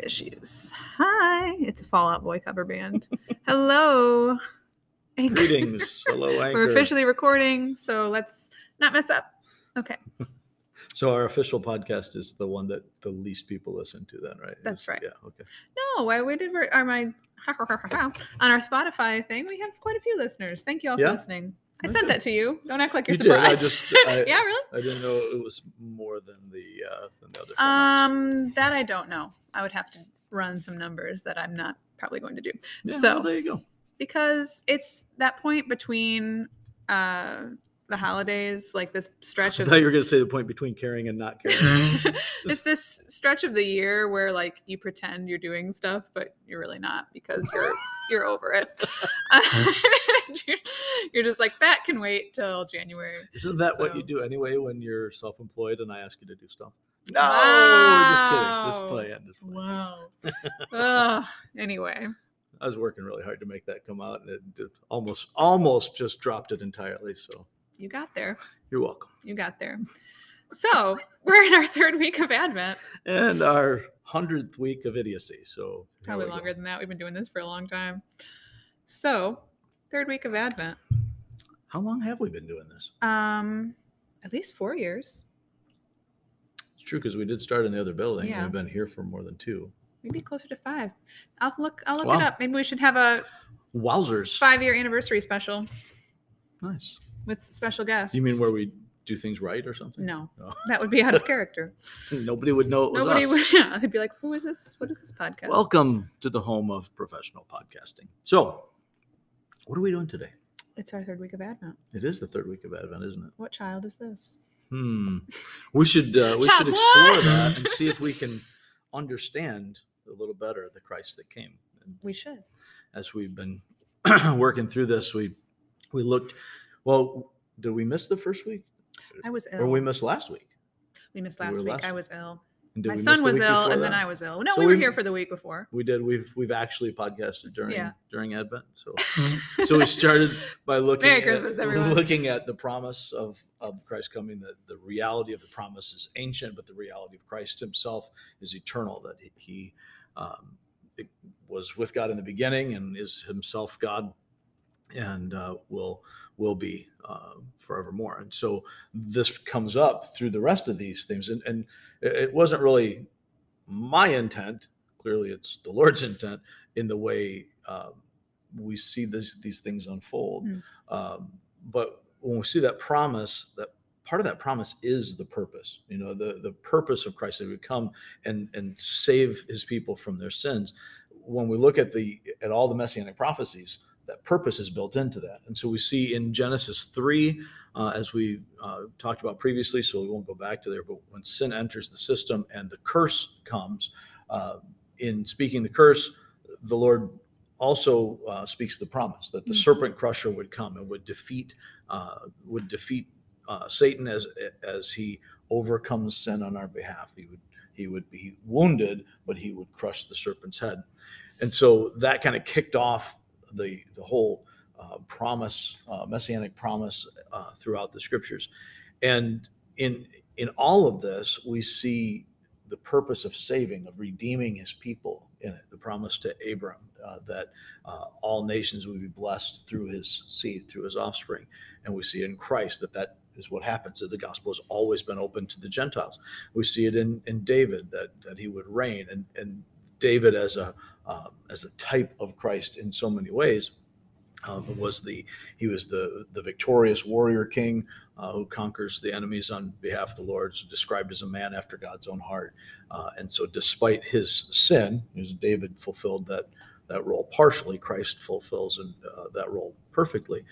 issues. Hi, it's a Fall Out Boy cover band. Hello. Anchor. Greetings. Hello, Anchor. We're officially recording, so let's not mess up. Okay. So our official podcast is the one that the least people listen to then, right? That's right. Yeah, okay. No, we did on our Spotify thing, we have quite a few listeners. Thank you all for listening. I sent that to you. Don't act like you're surprised. Yeah, really? I didn't know it was more than the other formats. That I don't know. I would have to run some numbers that I'm not probably going to do. Yeah, so well, there you go. Because it's that point between the holidays, like this stretch of... I thought you were going to say the point between caring and not caring. It's this stretch of the year where like you pretend you're doing stuff, but you're really not because you're over it. You're just like, that can wait till January. Isn't that what you do anyway when you're self-employed and I ask you to do stuff? No, wow. Just kidding. Just play. Wow. Anyway. I was working really hard to make that come out, and it almost just dropped it entirely, so... You got there. You're welcome. You got there. So we're in our third week of Advent. And our 100th week of idiocy. So probably longer than that. We've been doing this for a long time. So third week of Advent. How long have we been doing this? At least 4 years. It's true because we did start in the other building. Yeah. We've been here for more than 2. Maybe closer to 5. I'll look it up. Maybe we should have a Wowzers 5-year anniversary special. Nice. With special guests. You mean where we do things right or something? No. That would be out of character. Nobody would know it was us. They'd be like, who is this? What is this podcast? Welcome to the home of professional podcasting. So, what are we doing today? It's our third week of Advent. It is the third week of Advent, isn't it? What child is this? We should explore that and see if we can understand a little better the Christ that came. And we should. As we've been working through this, we looked... Well, did we miss the first week? I was ill. Or we missed last week? We missed last week. I was ill. My son was ill, and then I was ill. No, so we were here for the week before. We did. We've actually podcasted during Advent. So we started by looking at the promise of Christ coming. The reality of the promise is ancient, but the reality of Christ himself is eternal, that he was with God in the beginning and is himself God. And will be forevermore. And so this comes up through the rest of these things. And it wasn't really my intent. Clearly, it's the Lord's intent in the way we see these things unfold. Mm. But when we see that promise, that part of that promise is the purpose. You know, the purpose of Christ that would come and save his people from their sins. When we look at all the messianic prophecies, that purpose is built into that. And so we see in Genesis 3, as we talked about previously, so we won't go back to there, but when sin enters the system and the curse comes, in speaking the curse, the Lord also speaks the promise that the serpent crusher would come and would defeat Satan as he overcomes sin on our behalf. He would be wounded, but he would crush the serpent's head. And so that kind of kicked off the whole promise, messianic promise throughout the scriptures. And in all of this, we see the purpose of saving, of redeeming his people in it. The promise to Abram that all nations would be blessed through his seed, through his offspring. And we see in Christ that is what happens. That the gospel has always been open to the Gentiles. We see it in David that he would reign, and David as a type of Christ in so many ways, he was the victorious warrior king who conquers the enemies on behalf of the Lord. So described as a man after God's own heart, and so despite his sin, as David fulfilled that role partially, Christ fulfills that role perfectly.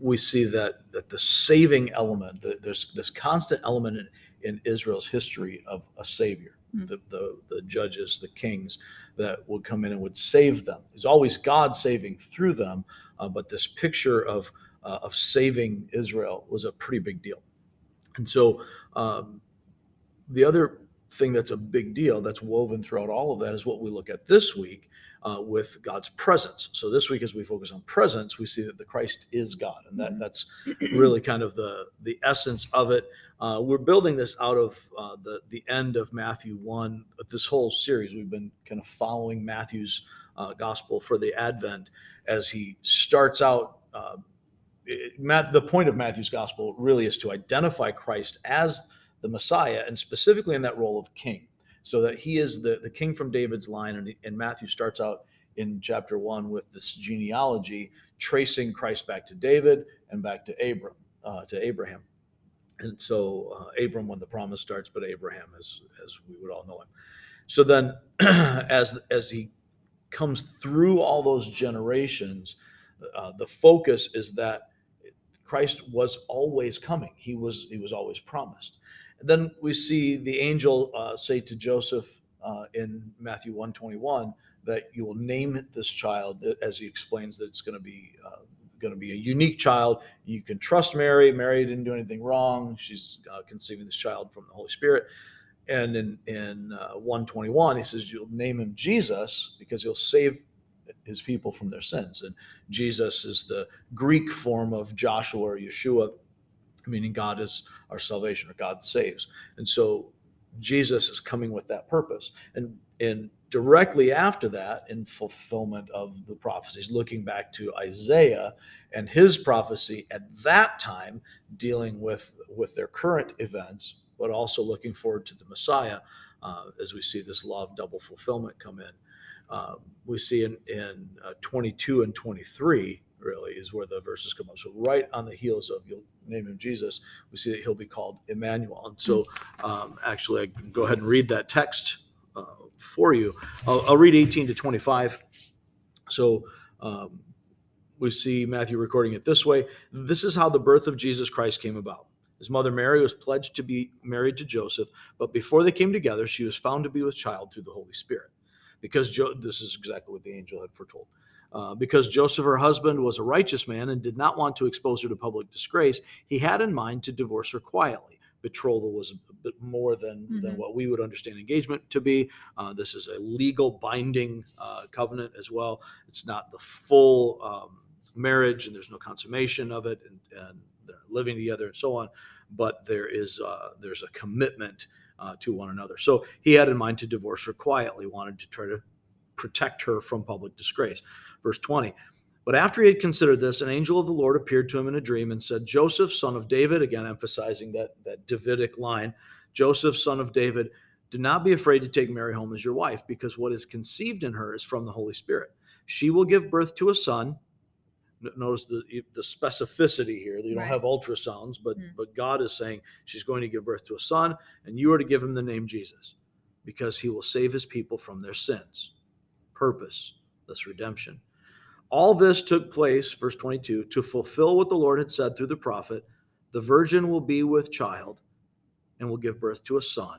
We see that the saving element, there's this constant element in Israel's history of a savior. The judges, the kings that would come in and would save them. It's always God saving through them, but this picture of saving Israel was a pretty big deal. And so the other thing that's a big deal that's woven throughout all of that is what we look at this week with God's presence. So this week, as we focus on presence, we see that the Christ is God, and that's really kind of the essence of it. We're building this out of the end of Matthew 1. This whole series, we've been kind of following Matthew's gospel for the Advent as he starts out. The point of Matthew's gospel really is to identify Christ as the Messiah, and specifically in that role of king, so that he is the king from David's line. And Matthew starts out in chapter 1 with this genealogy, tracing Christ back to David and back to Abraham. And so Abram, when the promise starts, but Abraham as we would all know him. So then as he comes through all those generations, the focus is that Christ was always coming. He was always promised. And then we see the angel say to Joseph in Matthew 1:21 that you will name this child, as he explains that it's going to be a unique child. You can trust Mary. Mary didn't do anything wrong. She's conceiving this child from the Holy Spirit. And in 1:21, he says you'll name him Jesus because he'll save his people from their sins. And Jesus is the Greek form of Joshua or Yeshua, meaning God is our salvation, or God saves. And so Jesus is coming with that purpose. And directly after that, in fulfillment of the prophecies, looking back to Isaiah and his prophecy at that time, dealing with their current events, but also looking forward to the Messiah, as we see this law of double fulfillment come in. We see in 22 and 23, really, is where the verses come up. So right on the heels of you'll name him Jesus, we see that he'll be called Emmanuel. And so actually, I can go ahead and read that text for you. I'll read 18 to 25. So we see Matthew recording it this way. This is how the birth of Jesus Christ came about. His mother Mary was pledged to be married to Joseph, but before they came together, she was found to be with child through the Holy Spirit. Because this is exactly what the angel had foretold. Because Joseph, her husband, was a righteous man and did not want to expose her to public disgrace, he had in mind to divorce her quietly. Betrothal was a bit more than what we would understand engagement to be. This is a legal binding covenant as well. It's not the full marriage, and there's no consummation of it, and they're living together and so on. But there's a commitment to one another. So he had in mind to divorce her quietly, wanted to try to protect her from public disgrace. Verse 20, but after he had considered this, an angel of the Lord appeared to him in a dream and said, Joseph, son of David, again emphasizing that Davidic line, Joseph, son of David, do not be afraid to take Mary home as your wife, because what is conceived in her is from the Holy Spirit. She will give birth to a son. Notice the specificity here. You don't have ultrasounds, but God is saying she's going to give birth to a son, and you are to give him the name Jesus, because he will save his people from their sins. Purpose, this redemption. All this took place, verse 22, to fulfill what the Lord had said through the prophet, the virgin will be with child and will give birth to a son,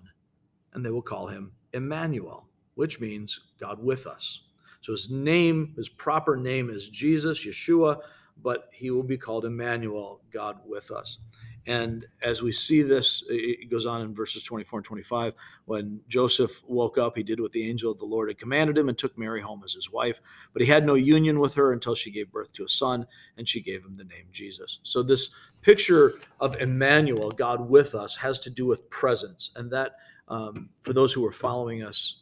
and they will call him Emmanuel, which means God with us. So his name, his proper name is Jesus, Yeshua, but he will be called Emmanuel, God with us. And as we see this, it goes on in verses 24 and 25. When Joseph woke up, he did what the angel of the Lord had commanded him and took Mary home as his wife. But he had no union with her until she gave birth to a son, and she gave him the name Jesus. So this picture of Emmanuel, God with us, has to do with presence. And that, for those who are following us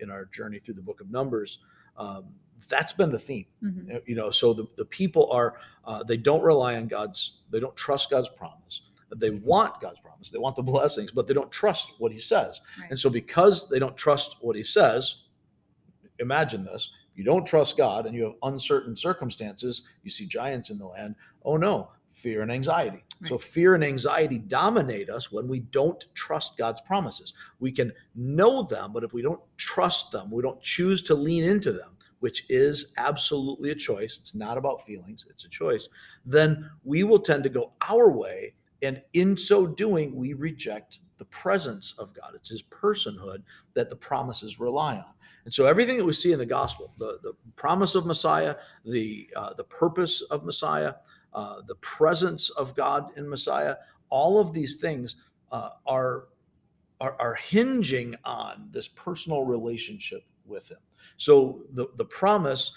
in our journey through the book of Numbers, that's been the theme, you know, so the people are, they don't rely on they don't trust God's promise. They want God's promise. They want the blessings, but they don't trust what he says. Right. And so because they don't trust what he says, imagine this, you don't trust God and you have uncertain circumstances. You see giants in the land. Oh no, fear and anxiety. Right. So fear and anxiety dominate us when we don't trust God's promises. We can know them, but if we don't trust them, we don't choose to lean into them, which is absolutely a choice. It's not about feelings. It's a choice. Then we will tend to go our way. And in so doing, we reject the presence of God. It's his personhood that the promises rely on. And so everything that we see in the gospel, the promise of Messiah, the purpose of Messiah, the presence of God in Messiah, all of these things are are hinging on this personal relationship with him. So the promise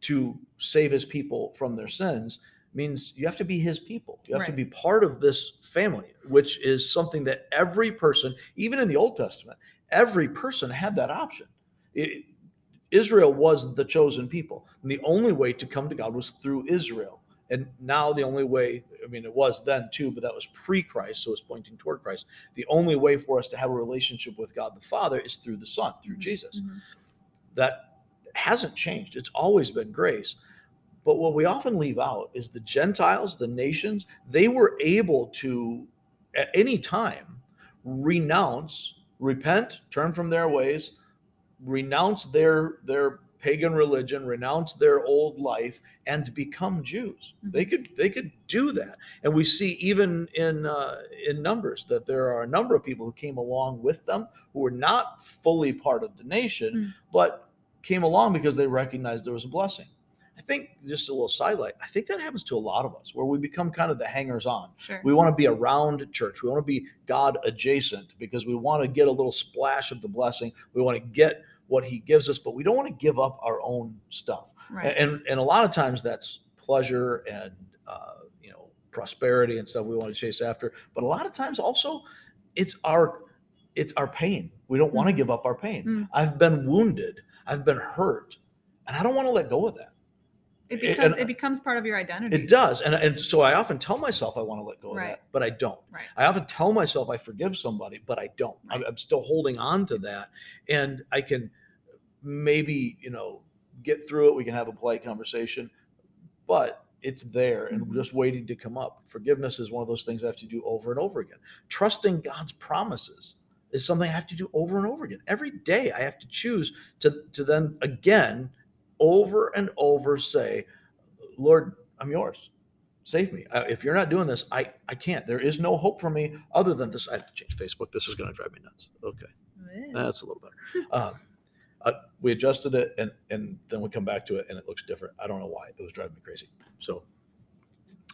to save his people from their sins means you have to be his people. You have to be part of this family, which is something that every person, even in the Old Testament, every person had that option. Israel was the chosen people. And the only way to come to God was through Israel. And now the only way, I mean, it was then too, but that was pre-Christ, so it's pointing toward Christ. The only way for us to have a relationship with God the Father is through the Son, through Jesus. That hasn't changed. It's always been grace. But what we often leave out is the Gentiles, the nations, they were able to, at any time, renounce, repent, turn from their ways, renounce their pagan religion, renounce their old life, and become Jews. They could do that, and we see even in Numbers that there are a number of people who came along with them who were not fully part of the nation, but came along because they recognized there was a blessing. I think, just a little sidelight, I think that happens to a lot of us, where we become kind of the hangers-on. We want to be around church. We want to be God adjacent because we want to get a little splash of the blessing. We want to get what he gives us, but we don't want to give up our own stuff. And a lot of times that's pleasure and you know, prosperity and stuff we want to chase after. But a lot of times also it's our pain. We don't want to give up our pain. I've been wounded. I've been hurt. And I don't want to let go of that. It becomes part of your identity. It does. And so I often tell myself I want to let go of that, but I don't. I often tell myself I forgive somebody, but I don't. I'm still holding on to that. And I can maybe, you know, get through it. We can have a polite conversation, but it's there and just waiting to come up. Forgiveness is one of those things I have to do over and over again. Trusting God's promises is something I have to do over and over again. Every day I have to choose to then again over and over say, Lord, I'm yours. Save me. If you're not doing this, I can't. There is no hope for me other than this. I have to change Facebook. This is going to drive me nuts. Okay. That's a little better. We adjusted it and then we come back to it and it looks different. I don't know why. It was driving me crazy. So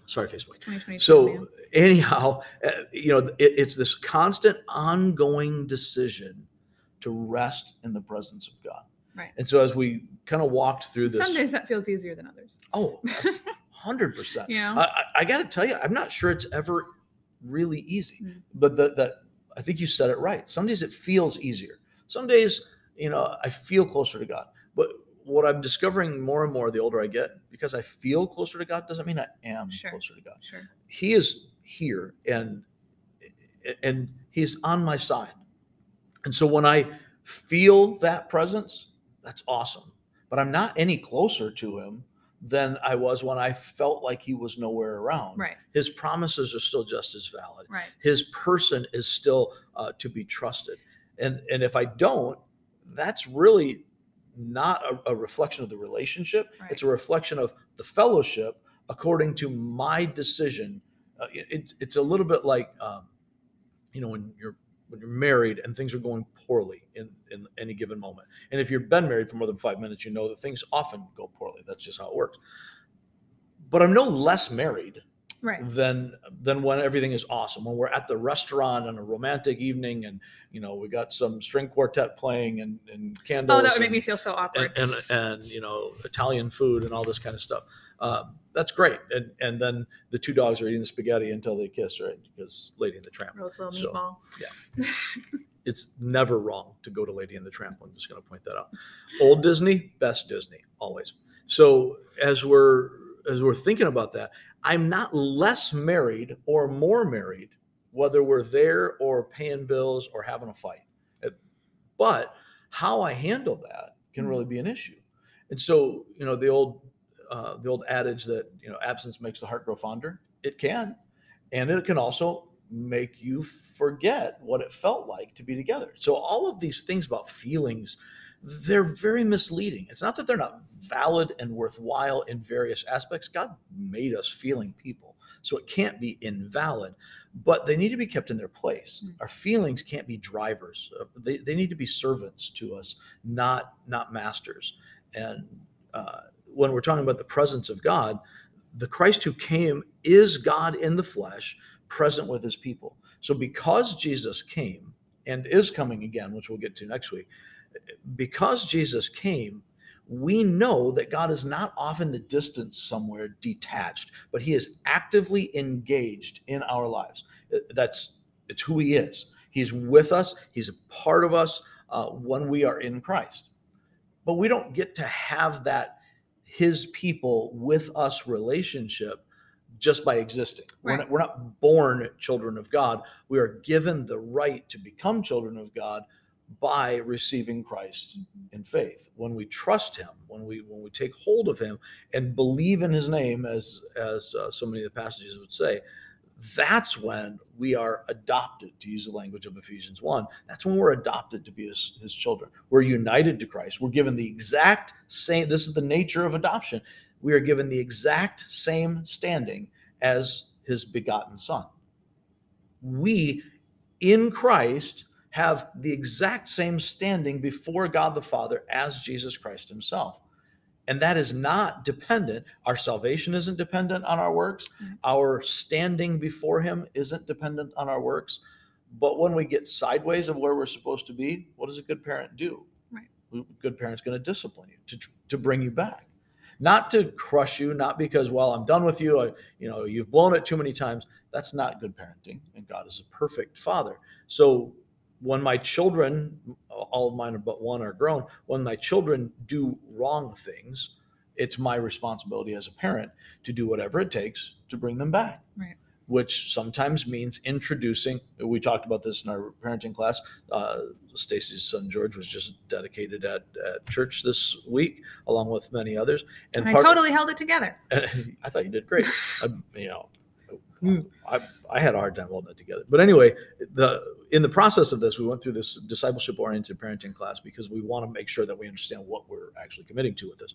sorry, Facebook. So anyhow, you know, it's this constant ongoing decision to rest in the presence of God. And so as we kind of walked through this, some days that feels easier than others. 100%. I got to tell you, I'm not sure it's ever really easy, but that I think you said it right. Some days it feels easier. Some days, you know, I feel closer to God, but what I'm discovering more and more, the older I get, because I feel closer to God doesn't mean I am closer to God. He is here and he's on my side. And so when I feel that presence, that's awesome. But I'm not any closer to him than I was when I felt like he was nowhere around. His promises are still just as valid. His person is still to be trusted. And if I don't, that's really not a reflection of the relationship. It's a reflection of the fellowship according to my decision. It's a little bit like, you know, when you're married and things are going poorly in any given moment. And if you've been married for more than 5 minutes, you know that things often go poorly. That's just how it works. But I'm no less married than when everything is awesome. When we're at the restaurant on a romantic evening and, you know, we got some string quartet playing and candles. Oh, that would make me feel so awkward. And you know, Italian food and all this kind of stuff. That's great. And then the two dogs are eating the spaghetti until they kiss, right? Because Lady and the Tramp. Rose Little Meatball. Yeah. It's never wrong to go to Lady and the Tramp. I'm just going to point that out. Old Disney, best Disney, always. So as we're thinking about that, I'm not less married or more married, whether we're there or paying bills or having a fight. But how I handle that can really be an issue. And so, you know, the old adage that, you know, absence makes the heart grow fonder, it can. And it can also make you forget what it felt like to be together. So all of these things about feelings, they're very misleading. It's not that they're not valid and worthwhile in various aspects. God made us feeling people, so it can't be invalid, but they need to be kept in their place. Our feelings can't be drivers. They need to be servants to us, not masters. And, when we're talking about the presence of God, the Christ who came is God in the flesh, present with his people. So because Jesus came and is coming again, which we'll get to next week, because Jesus came, we know that God is not off in the distance somewhere detached, but he is actively engaged in our lives. It's who he is. He's with us. He's a part of us when we are in Christ. But we don't get to have that his people with us relationship just by existing. Right. We're not born children of God. We are given the right to become children of God by receiving Christ in faith. When we trust him, when we take hold of him and believe in his name, as so many of the passages would say, that's when we are adopted, to use the language of Ephesians 1. That's when we're adopted to be his children. We're united to Christ. We're given the exact same, this is the nature of adoption. We are given the exact same standing as his begotten son. We, in Christ, have the exact same standing before God the Father as Jesus Christ himself. And that is not dependent. Our salvation isn't dependent on our works. Our standing before him isn't dependent on our works. But when we get sideways of where we're supposed to be, what does a good parent do? Right. A good parent's going to discipline you to bring you back. Not to crush you, not because, well, I'm done with you. You've blown it too many times. That's not good parenting. And God is a perfect father. So when my children, all of mine but one are grown, when my children do wrong things, it's my responsibility as a parent to do whatever it takes to bring them back, right? Which sometimes means introducing, we talked about this in our parenting class. Stacy's son, George, was just dedicated at church this week, along with many others. And I totally held it together. I thought you did great. I had a hard time holding it together. But anyway, in the process of this, we went through this discipleship-oriented parenting class because we want to make sure that we understand what we're actually committing to with this.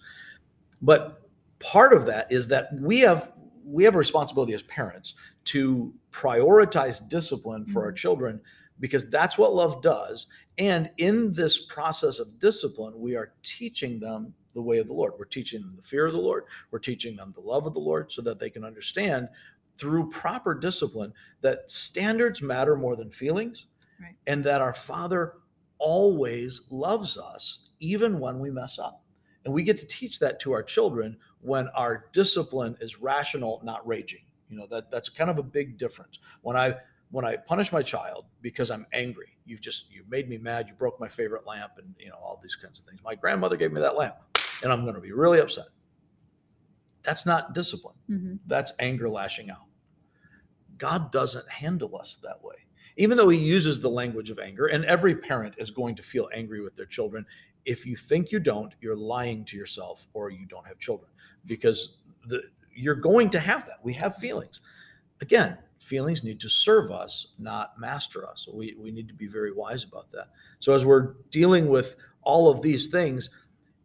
But part of that is that we have a responsibility as parents to prioritize discipline for our children, because that's what love does. And in this process of discipline, we are teaching them the way of the Lord. We're teaching them the fear of the Lord. We're teaching them the love of the Lord so that they can understand through proper discipline that standards matter more than feelings, right? And that our Father always loves us even when we mess up. And we get to teach that to our children when our discipline is rational, not raging. That's kind of a big difference. When I punish my child because I'm angry, you made me mad, you broke my favorite lamp, and all these kinds of things. My grandmother gave me that lamp, and I'm going to be really upset. That's not discipline. Mm-hmm. That's anger lashing out. God doesn't handle us that way. Even though he uses the language of anger, and every parent is going to feel angry with their children. If you think you don't, you're lying to yourself, or you don't have children, because you're going to have that. We have feelings. Again, feelings need to serve us, not master us. We need to be very wise about that. So as we're dealing with all of these things,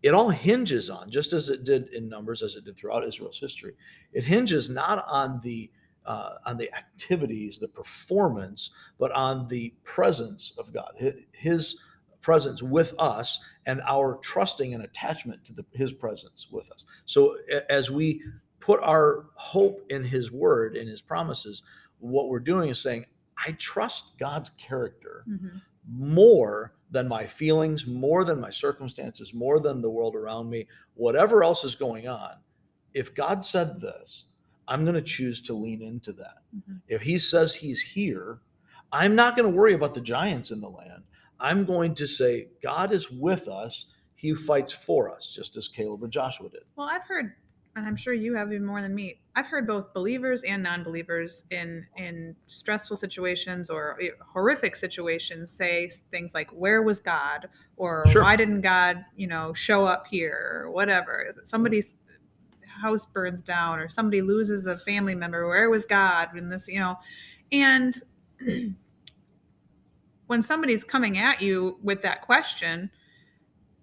it all hinges on, just as it did in Numbers, as it did throughout Israel's history, it hinges not on the activities, the performance, but on the presence of God, his presence with us, and our trusting and attachment to his presence with us. So as we put our hope in his word, in his promises, what we're doing is saying, I trust God's character more than my feelings, more than my circumstances, more than the world around me, whatever else is going on. If God said this, I'm going to choose to lean into that. Mm-hmm. If he says he's here, I'm not going to worry about the giants in the land. I'm going to say, God is with us. He fights for us, just as Caleb and Joshua did. Well, I've heard, and I'm sure you have even more than me, I've heard both believers and non-believers in stressful situations or horrific situations say things like, where was God? Or sure, why didn't God, show up here? Or whatever. Somebody's house burns down or somebody loses a family member. Where was God in this, And when somebody's coming at you with that question,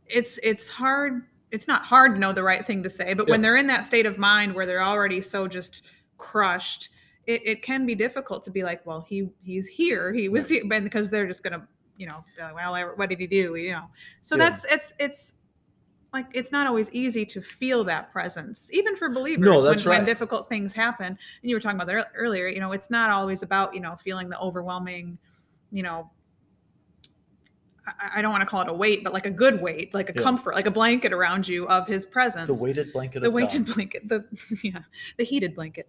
it's hard. It's not hard to know the right thing to say, but when they're in that state of mind where they're already so just crushed, it can be difficult to be like, well, he's here. He was here, because they're just going to, well, what did he do? So that's, it's like, it's not always easy to feel that presence, even for believers. No, that's when difficult things happen. And you were talking about that earlier, you know, it's not always about, you know, feeling the overwhelming, you know, I don't want to call it a weight, but like a good weight, like a comfort, like a blanket around you of his presence. The weighted blanket. The weighted blanket. The heated blanket.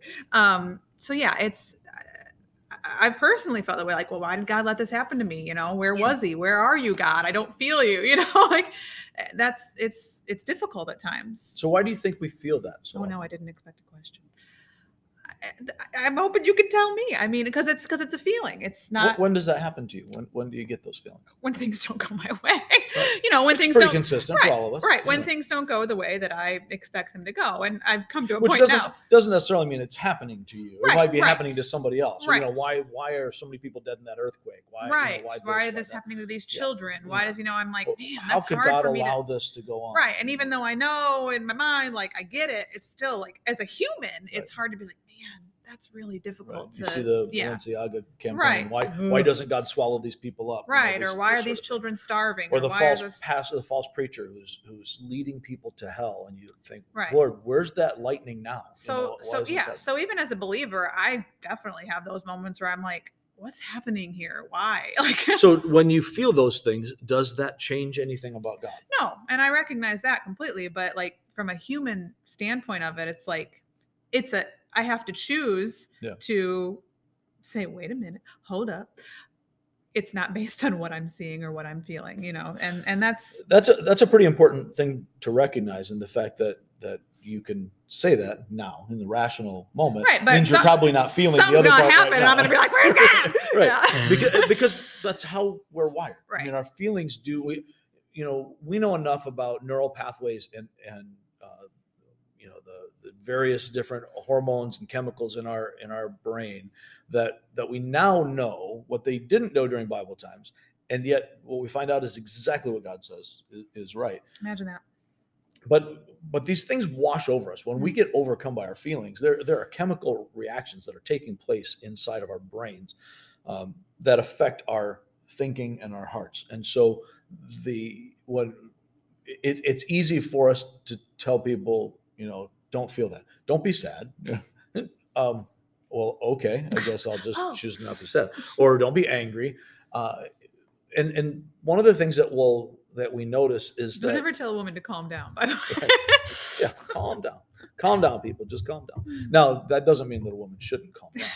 So yeah, it's, I've personally felt that way. Like, well, why did God let this happen to me? You know, where was he? Where are you, God? I don't feel you, you know, like that's, it's difficult at times. So why do you think we feel that? So often? No, I didn't expect a question. I'm hoping you can tell me. I mean, because it's a feeling. It's not. When does that happen to you? When do you get those feelings? When things don't go my way. Right. You know, when it's things don't. Pretty consistent for all of us. Right. When things don't go the way that I expect them to go, and I've come to a point now. Doesn't necessarily mean it's happening to you. Right, it might be happening to somebody else. Right. You know, why are so many people dead in that earthquake? Why? Right. You know, why is this happening to these children? Yeah. Why does I'm like, well, man, that's hard God for me. How could God allow this to go on? Right. And even though I know in my mind, like I get it, it's still like as a human, it's hard to be like, man, that's really difficult. Right. You see the Balenciaga campaign. Right. Why doesn't God swallow these people up? Right. You know, or why are these children starving? Or the false preacher who's leading people to hell, and you think, Lord, where's that lightning now? So even as a believer, I definitely have those moments where I'm like, what's happening here? Why? So when you feel those things, does that change anything about God? No, and I recognize that completely. But like from a human standpoint of it, it's like I have to choose to say, wait a minute, hold up. It's not based on what I'm seeing or what I'm feeling, you know, and that's a pretty important thing to recognize. And the fact that you can say that now in the rational moment, but means you're probably not feeling the other part right now. Something's gonna happen, and I'm gonna be like, where's God? Because that's how we're wired. Right. I mean, our feelings we know enough about neural pathways and the various different hormones and chemicals in our brain that we now know what they didn't know during Bible times. And yet what we find out is exactly what God says is right. Imagine that. But these things wash over us. When we get overcome by our feelings, there are chemical reactions that are taking place inside of our brains that affect our thinking and our hearts. And so it's easy for us to tell people, you know, don't feel that. Don't be sad. Well, okay, I guess I'll just choose not to be sad. Or don't be angry. And one of the things that we notice is that. Don't ever tell a woman to calm down, by the way. Right. Yeah, calm down. Calm down, people. Just calm down. Now, that doesn't mean that a woman shouldn't calm down.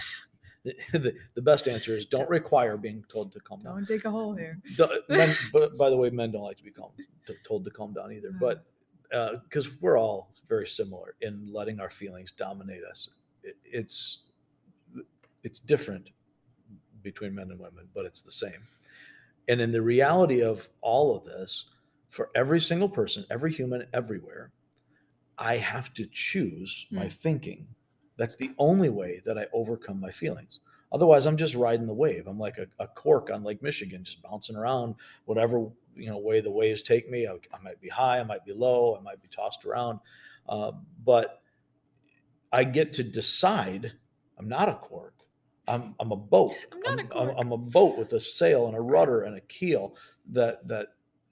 The best answer is don't require being told to calm down. Don't dig a hole here. Men, but, by the way, men don't like to be told to calm down either. But. Because we're all very similar in letting our feelings dominate us. It's different between men and women, but it's the same. And in the reality of all of this, for every single person, every human, everywhere, I have to choose my thinking. That's the only way that I overcome my feelings. Otherwise, I'm just riding the wave. I'm like a cork on Lake Michigan, just bouncing around whatever way the waves take me. I might be high, I might be low, I might be tossed around. But I get to decide I'm not a cork. I'm a boat. I'm a boat with a sail and a rudder and a keel that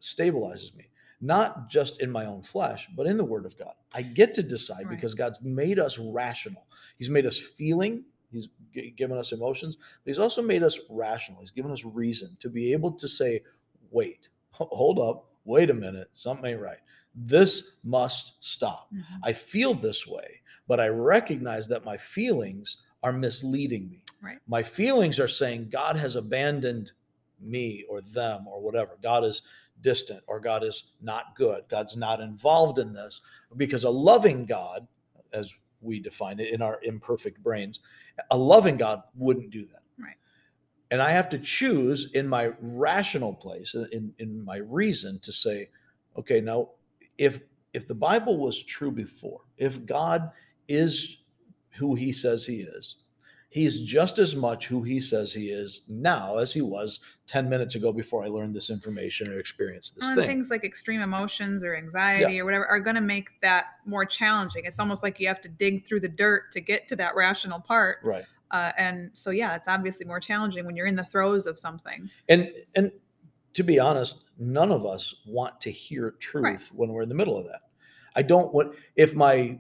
stabilizes me. Not just in my own flesh, but in the Word of God. I get to decide because God's made us rational. He's made us feeling. He's given us emotions, but he's also made us rational. He's given us reason to be able to say, wait, hold up, wait a minute, something ain't right. This must stop. Mm-hmm. I feel this way, but I recognize that my feelings are misleading me. Right. My feelings are saying God has abandoned me or them or whatever. God is distant, or God is not good. God's not involved in this, because a loving God, as we define it in our imperfect brains, a loving God wouldn't do that. Right. And I have to choose in my rational place, in my reason, to say, okay, now, if the Bible was true before, if God is who he says he is, he's just as much who he says he is now as he was 10 minutes ago before I learned this information or experienced this thing. Things like extreme emotions or anxiety or whatever are going to make that more challenging. It's almost like you have to dig through the dirt to get to that rational part. Right. And so, it's obviously more challenging when you're in the throes of something. And to be honest, none of us want to hear truth when we're in the middle of that. I don't want, if my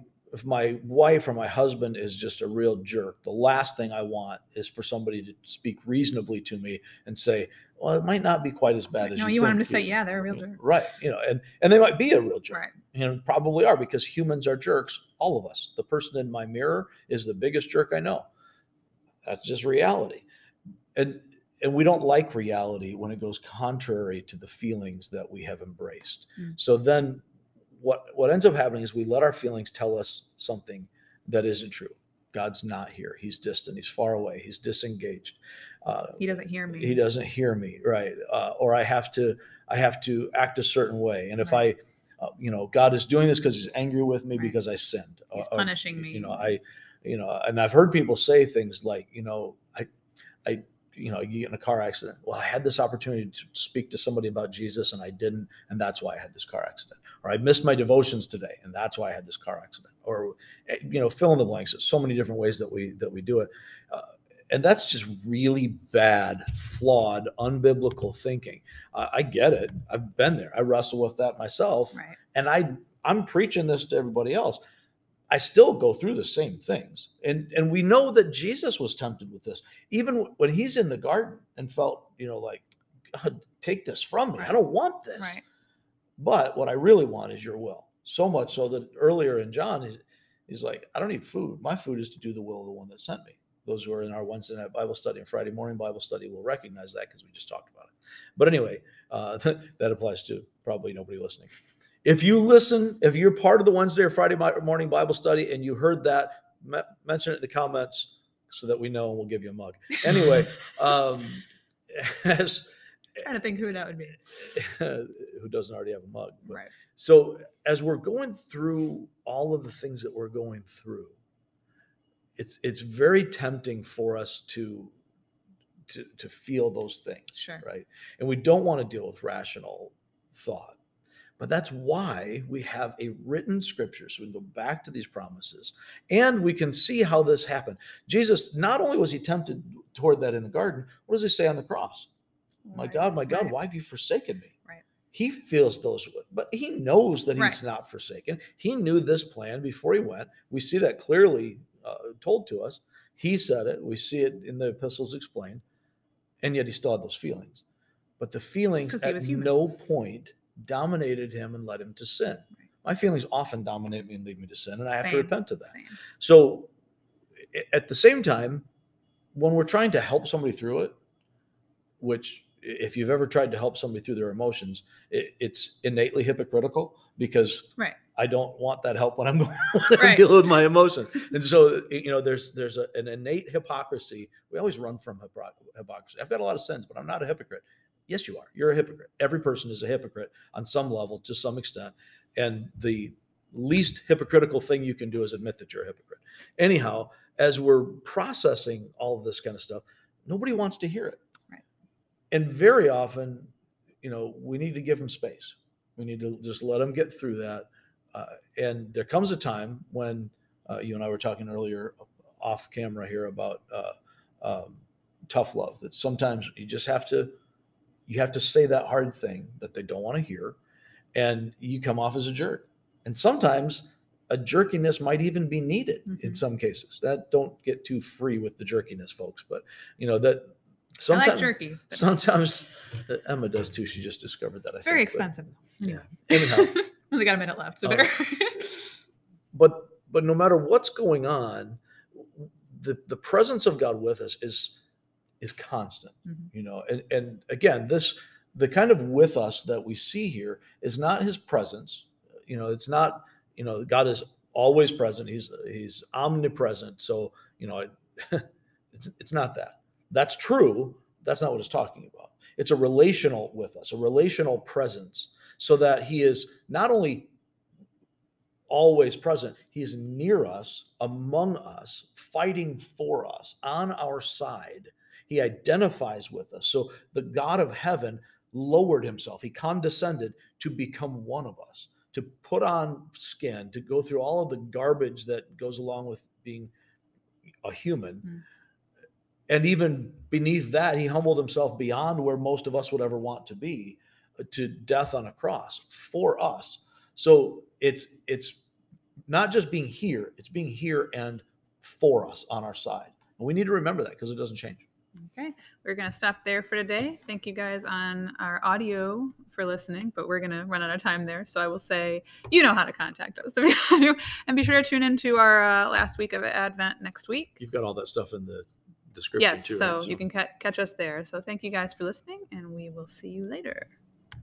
wife or my husband is just a real jerk, the last thing I want is for somebody to speak reasonably to me and say, well, it might not be quite as bad as you think. No, you want them to say, yeah, they're a real jerk. Right. You know, and they might be a real jerk. Right. And probably are, because humans are jerks, all of us. The person in my mirror is the biggest jerk I know. That's just reality. And we don't like reality when it goes contrary to the feelings that we have embraced. Mm. So then what ends up happening is we let our feelings tell us something that isn't true. God's not here. He's distant. He's far away. He's disengaged. He doesn't hear me. He doesn't hear me. Right. Or I have to act a certain way. And if I, God is doing this because he's angry with me because I sinned. He's punishing me. And I've heard people say things like, you get in a car accident. Well, I had this opportunity to speak to somebody about Jesus and I didn't. And that's why I had this car accident. Or I missed my devotions today. And that's why I had this car accident. Or, fill in the blanks. There's so many different ways that we do it. And that's just really bad, flawed, unbiblical thinking. I get it. I've been there. I wrestle with that myself. Right. And I'm preaching this to everybody else. I still go through the same things. And we know that Jesus was tempted with this, even when he's in the garden and felt, like, God, take this from me. Right. I don't want this. Right. But what I really want is your will. So much so that earlier in John, he's like, I don't need food. My food is to do the will of the one that sent me. Those who are in our Wednesday night Bible study and Friday morning Bible study will recognize that because we just talked about it. But anyway, that applies to probably nobody listening. If you listen, if you're part of the Wednesday or Friday morning Bible study and you heard that, mention it in the comments so that we know and we'll give you a mug. Anyway, I'm trying to think who that would be. Who doesn't already have a mug. But, right. So as we're going through all of the things that we're going through, it's very tempting for us to feel those things. Sure. Right. And we don't want to deal with rational thought. But that's why we have a written scripture, so we can go back to these promises, and we can see how this happened. Jesus, not only was he tempted toward that in the garden, what does he say on the cross? Right. My God, why have you forsaken me? Right. He feels those, but he knows that he's not forsaken. He knew this plan before he went. We see that clearly told to us. He said it. We see it in the epistles explained, and yet he still had those feelings. But the feelings at no point dominated him and led him to sin. Right. My feelings often dominate me and lead me to sin, and I have to repent of that. So at the same time, when we're trying to help somebody through it, which if you've ever tried to help somebody through their emotions, it's innately hypocritical because I don't want that help when I'm going to deal with my emotions. And so, there's an innate hypocrisy. We always run from hypocrisy. I've got a lot of sins, but I'm not a hypocrite. Yes, you are. You're a hypocrite. Every person is a hypocrite on some level, to some extent. And the least hypocritical thing you can do is admit that you're a hypocrite. Anyhow, as we're processing all of this kind of stuff, nobody wants to hear it. Right. And very often, we need to give them space. We need to just let them get through that. And there comes a time when you and I were talking earlier off camera here about tough love, that sometimes you just have to, you have to say that hard thing that they don't want to hear, and you come off as a jerk. And sometimes a jerkiness might even be needed in some cases. That don't get too free with the jerkiness, folks. But that sometimes I like jerky. Sometimes Emma does too. She just discovered that. It's very expensive. But, yeah. Anyhow, only got a minute left, so better. But no matter what's going on, the presence of God with us is constant, and again, the kind of with us that we see here is not his presence. It's not, God is always present. He's omnipresent. So, it's not that. That's true. That's not what it's talking about. It's a relational with us, a relational presence, so that he is not only always present, he's near us, among us, fighting for us, on our side. He identifies with us. So the God of heaven lowered himself. He condescended to become one of us, to put on skin, to go through all of the garbage that goes along with being a human And even beneath that, he humbled himself beyond where most of us would ever want to be, to death on a cross for us. So it's not just being here, it's being here and for us on our side. And we need to remember that because it doesn't change. Okay. We're going to stop there for today. Thank you guys on our audio for listening, but we're going to run out of time there. So I will say, you know how to contact us. And be sure to tune into our last week of Advent next week. You've got all that stuff in the description too. Yes, so you can catch us there. So thank you guys for listening, and we will see you later.